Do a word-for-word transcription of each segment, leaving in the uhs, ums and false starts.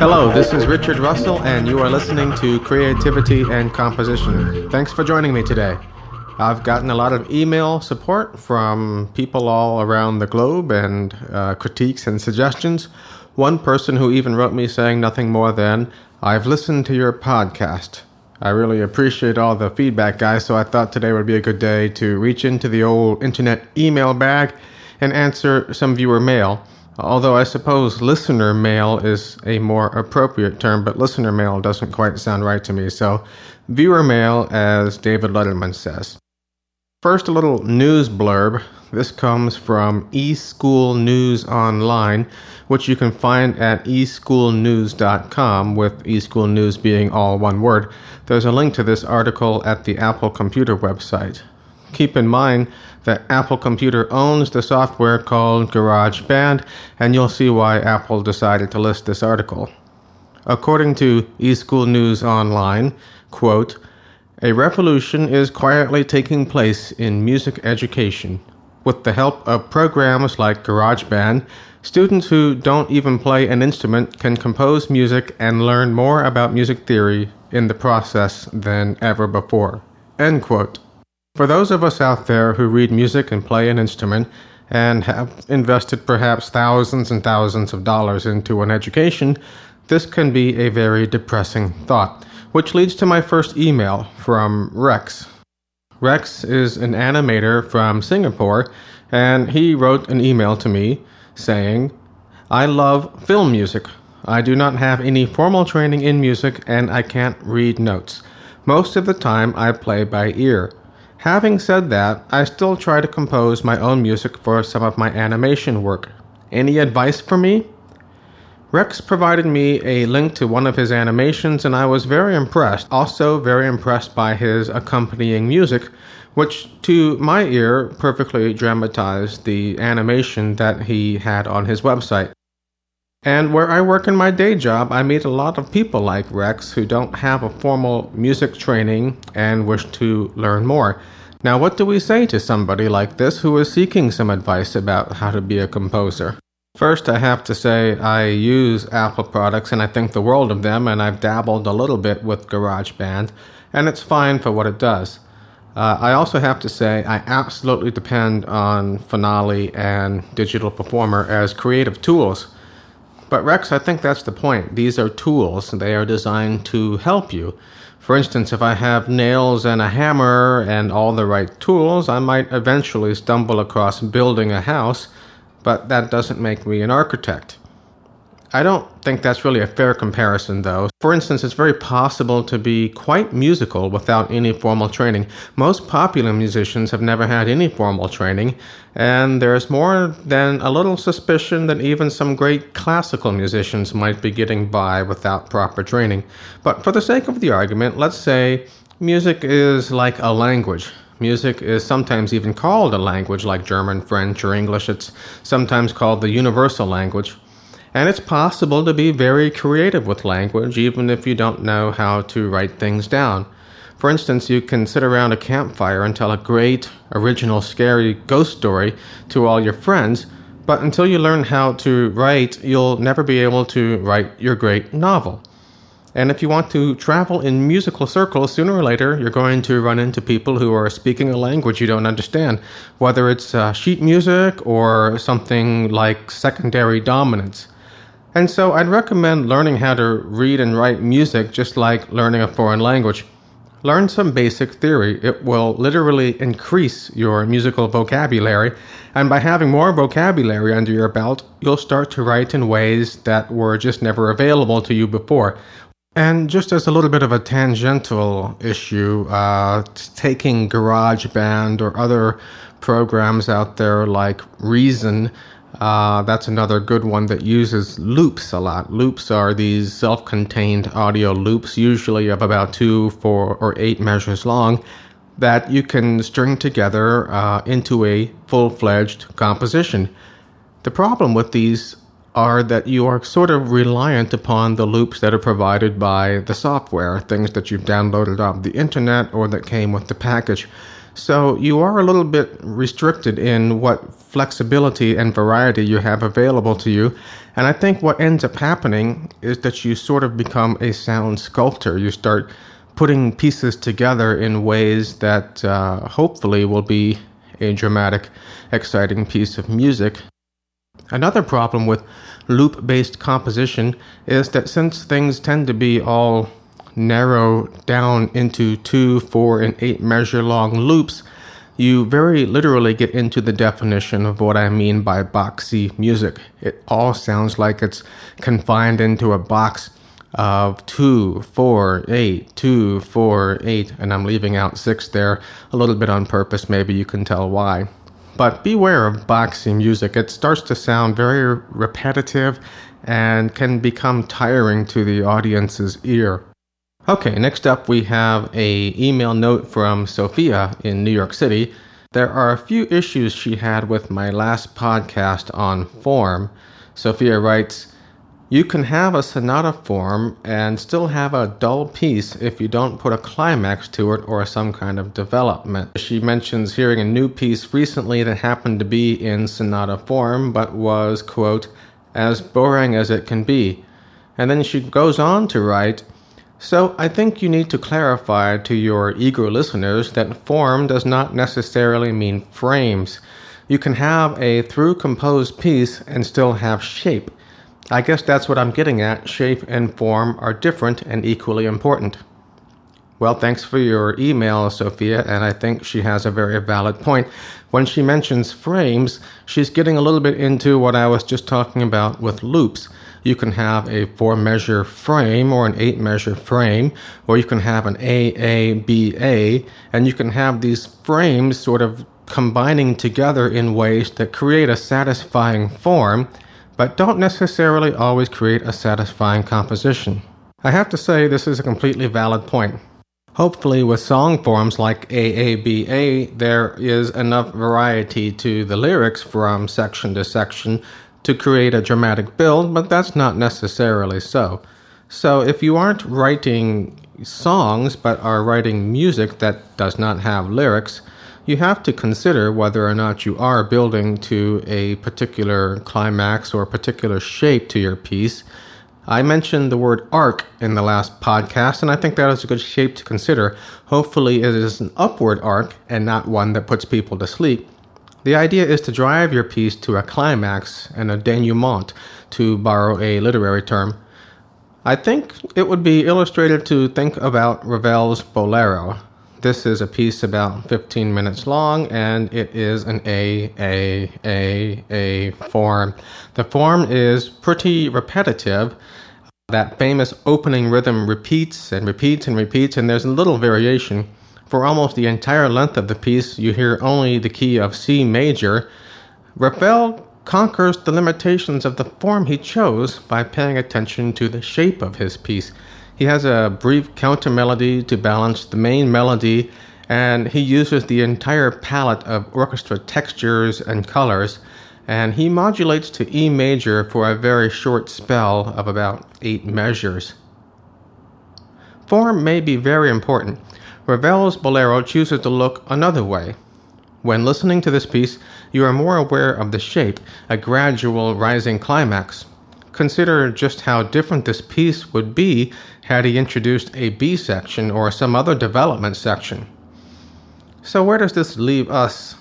Hello, this is Richard Russell, and you are listening to Creativity and Composition. Thanks for joining me today. I've gotten a lot of email support from people all around the globe and uh, critiques and suggestions. One person who even wrote me saying nothing more than, "I've listened to your podcast. I really appreciate all the feedback, guys, so I thought today would be a good day to reach into the old internet email bag and answer some viewer mail. Although I suppose listener mail is a more appropriate term, but listener mail doesn't quite sound right to me. So viewer mail, as David Letterman says. First, a little news blurb. This comes from eSchool News Online, which you can find at e school news dot com, with eSchool News being all one word. There's a link to this article at the Apple Computer website. Keep in mind that Apple Computer owns the software called GarageBand, and you'll see why Apple decided to list this article. According to eSchool News Online, quote, "A revolution is quietly taking place in music education. With the help of programs like GarageBand, students who don't even play an instrument can compose music and learn more about music theory in the process than ever before." End quote. For those of us out there who read music and play an instrument and have invested perhaps thousands and thousands of dollars into an education, this can be a very depressing thought, which leads to my first email from Rex. Rex is an animator from Singapore, and he wrote an email to me saying, "I love film music. I do not have any formal training in music, and I can't read notes. Most of the time, I play by ear. Having said that, I still try to compose my own music for some of my animation work. Any advice for me?" Rex provided me a link to one of his animations, and I was very impressed. Also very impressed by his accompanying music, which to my ear perfectly dramatized the animation that he had on his website. And where I work in my day job, I meet a lot of people like Rex who don't have a formal music training and wish to learn more. Now, what do we say to somebody like this who is seeking some advice about how to be a composer? First, I have to say I use Apple products and I think the world of them, and I've dabbled a little bit with GarageBand, and it's fine for what it does. Uh, I also have to say I absolutely depend on Finale and Digital Performer as creative tools. But Rex, I think that's the point. These are tools, and they are designed to help you. For instance, if I have nails and a hammer and all the right tools, I might eventually stumble across building a house, but that doesn't make me an architect. I don't think that's really a fair comparison, though. For instance, it's very possible to be quite musical without any formal training. Most popular musicians have never had any formal training, and there's more than a little suspicion that even some great classical musicians might be getting by without proper training. But for the sake of the argument, let's say music is like a language. Music is sometimes even called a language, like German, French, or English. It's sometimes called the universal language. And it's possible to be very creative with language, even if you don't know how to write things down. For instance, you can sit around a campfire and tell a great, original, scary ghost story to all your friends, but until you learn how to write, you'll never be able to write your great novel. And if you want to travel in musical circles, sooner or later, you're going to run into people who are speaking a language you don't understand, whether it's uh, sheet music or something like secondary dominance. And so I'd recommend learning how to read and write music just like learning a foreign language. Learn some basic theory. It will literally increase your musical vocabulary. And by having more vocabulary under your belt, you'll start to write in ways that were just never available to you before. And just as a little bit of a tangential issue, uh, taking GarageBand or other programs out there like Reason, Uh, that's another good one that uses loops a lot. Loops are these self-contained audio loops, usually of about two, four, or eight measures long, that you can string together uh, into a full-fledged composition. The problem with these are that you are sort of reliant upon the loops that are provided by the software, things that you've downloaded off the internet or that came with the package. So you are a little bit restricted in what flexibility and variety you have available to you. And I think what ends up happening is that you sort of become a sound sculptor. You start putting pieces together in ways that uh, hopefully will be a dramatic, exciting piece of music. Another problem with loop-based composition is that since things tend to be all narrowed down into two, four, and eight measure long loops, you very literally get into the definition of what I mean by boxy music. It all sounds like it's confined into a box of two, four, eight, two, four, eight, and I'm leaving out six there a little bit on purpose. Maybe you can tell why. But beware of boxy music. It starts to sound very repetitive and can become tiring to the audience's ear. Okay, next up we have an email note from Sophia in New York City. There are a few issues she had with my last podcast on form. Sophia writes, "You can have a sonata form and still have a dull piece if you don't put a climax to it or some kind of development." She mentions hearing a new piece recently that happened to be in sonata form, but was, quote, "as boring as it can be." And then she goes on to write, "So I think you need to clarify to your eager listeners that form does not necessarily mean frames. You can have a through-composed piece and still have shape. I guess that's what I'm getting at. Shape and form are different and equally important." Well, thanks for your email, Sophia, and I think she has a very valid point. When she mentions frames, she's getting a little bit into what I was just talking about with loops. You can have a four-measure frame or an eight-measure frame, or you can have an A, A, B, A, and you can have these frames sort of combining together in ways that create a satisfying form, but don't necessarily always create a satisfying composition. I have to say this is a completely valid point. Hopefully with song forms like A A B A, there is enough variety to the lyrics from section to section to create a dramatic build, but that's not necessarily so. So if you aren't writing songs but are writing music that does not have lyrics, you have to consider whether or not you are building to a particular climax or a particular shape to your piece. I mentioned the word arc in the last podcast, and I think that is a good shape to consider. Hopefully it is an upward arc and not one that puts people to sleep. The idea is to drive your piece to a climax and a denouement, to borrow a literary term. I think it would be illustrative to think about Ravel's Bolero. This is a piece about fifteen minutes long, and it is an A, A, A, A form. The form is pretty repetitive. That famous opening rhythm repeats and repeats and repeats, and there's a little variation. For almost the entire length of the piece, you hear only the key of C major. Ravel conquers the limitations of the form he chose by paying attention to the shape of his piece. He has a brief counter melody to balance the main melody, and he uses the entire palette of orchestra textures and colors, and he modulates to E major for a very short spell of about eight measures. Form may be very important. Ravel's Bolero chooses to look another way. When listening to this piece, you are more aware of the shape, a gradual rising climax. Consider just how different this piece would be had he introduced a B section or some other development section. So where does this leave us?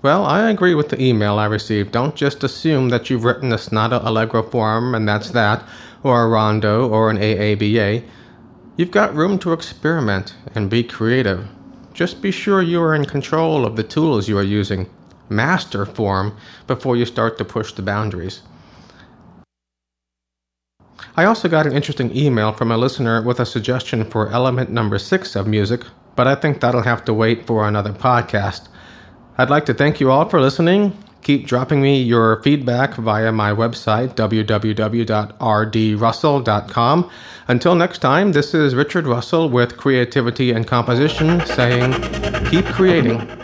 Well, I agree with the email I received. Don't just assume that you've written a Sonata Allegro form and that's that, or a Rondo or an A A B A. You've got room to experiment and be creative. Just be sure you are in control of the tools you are using. Master form before you start to push the boundaries. I also got an interesting email from a listener with a suggestion for element number six of music, but I think that'll have to wait for another podcast. I'd like to thank you all for listening. Keep dropping me your feedback via my website, w w w dot r d russell dot com. Until next time, this is Richard Russell with Creativity and Composition saying, keep creating.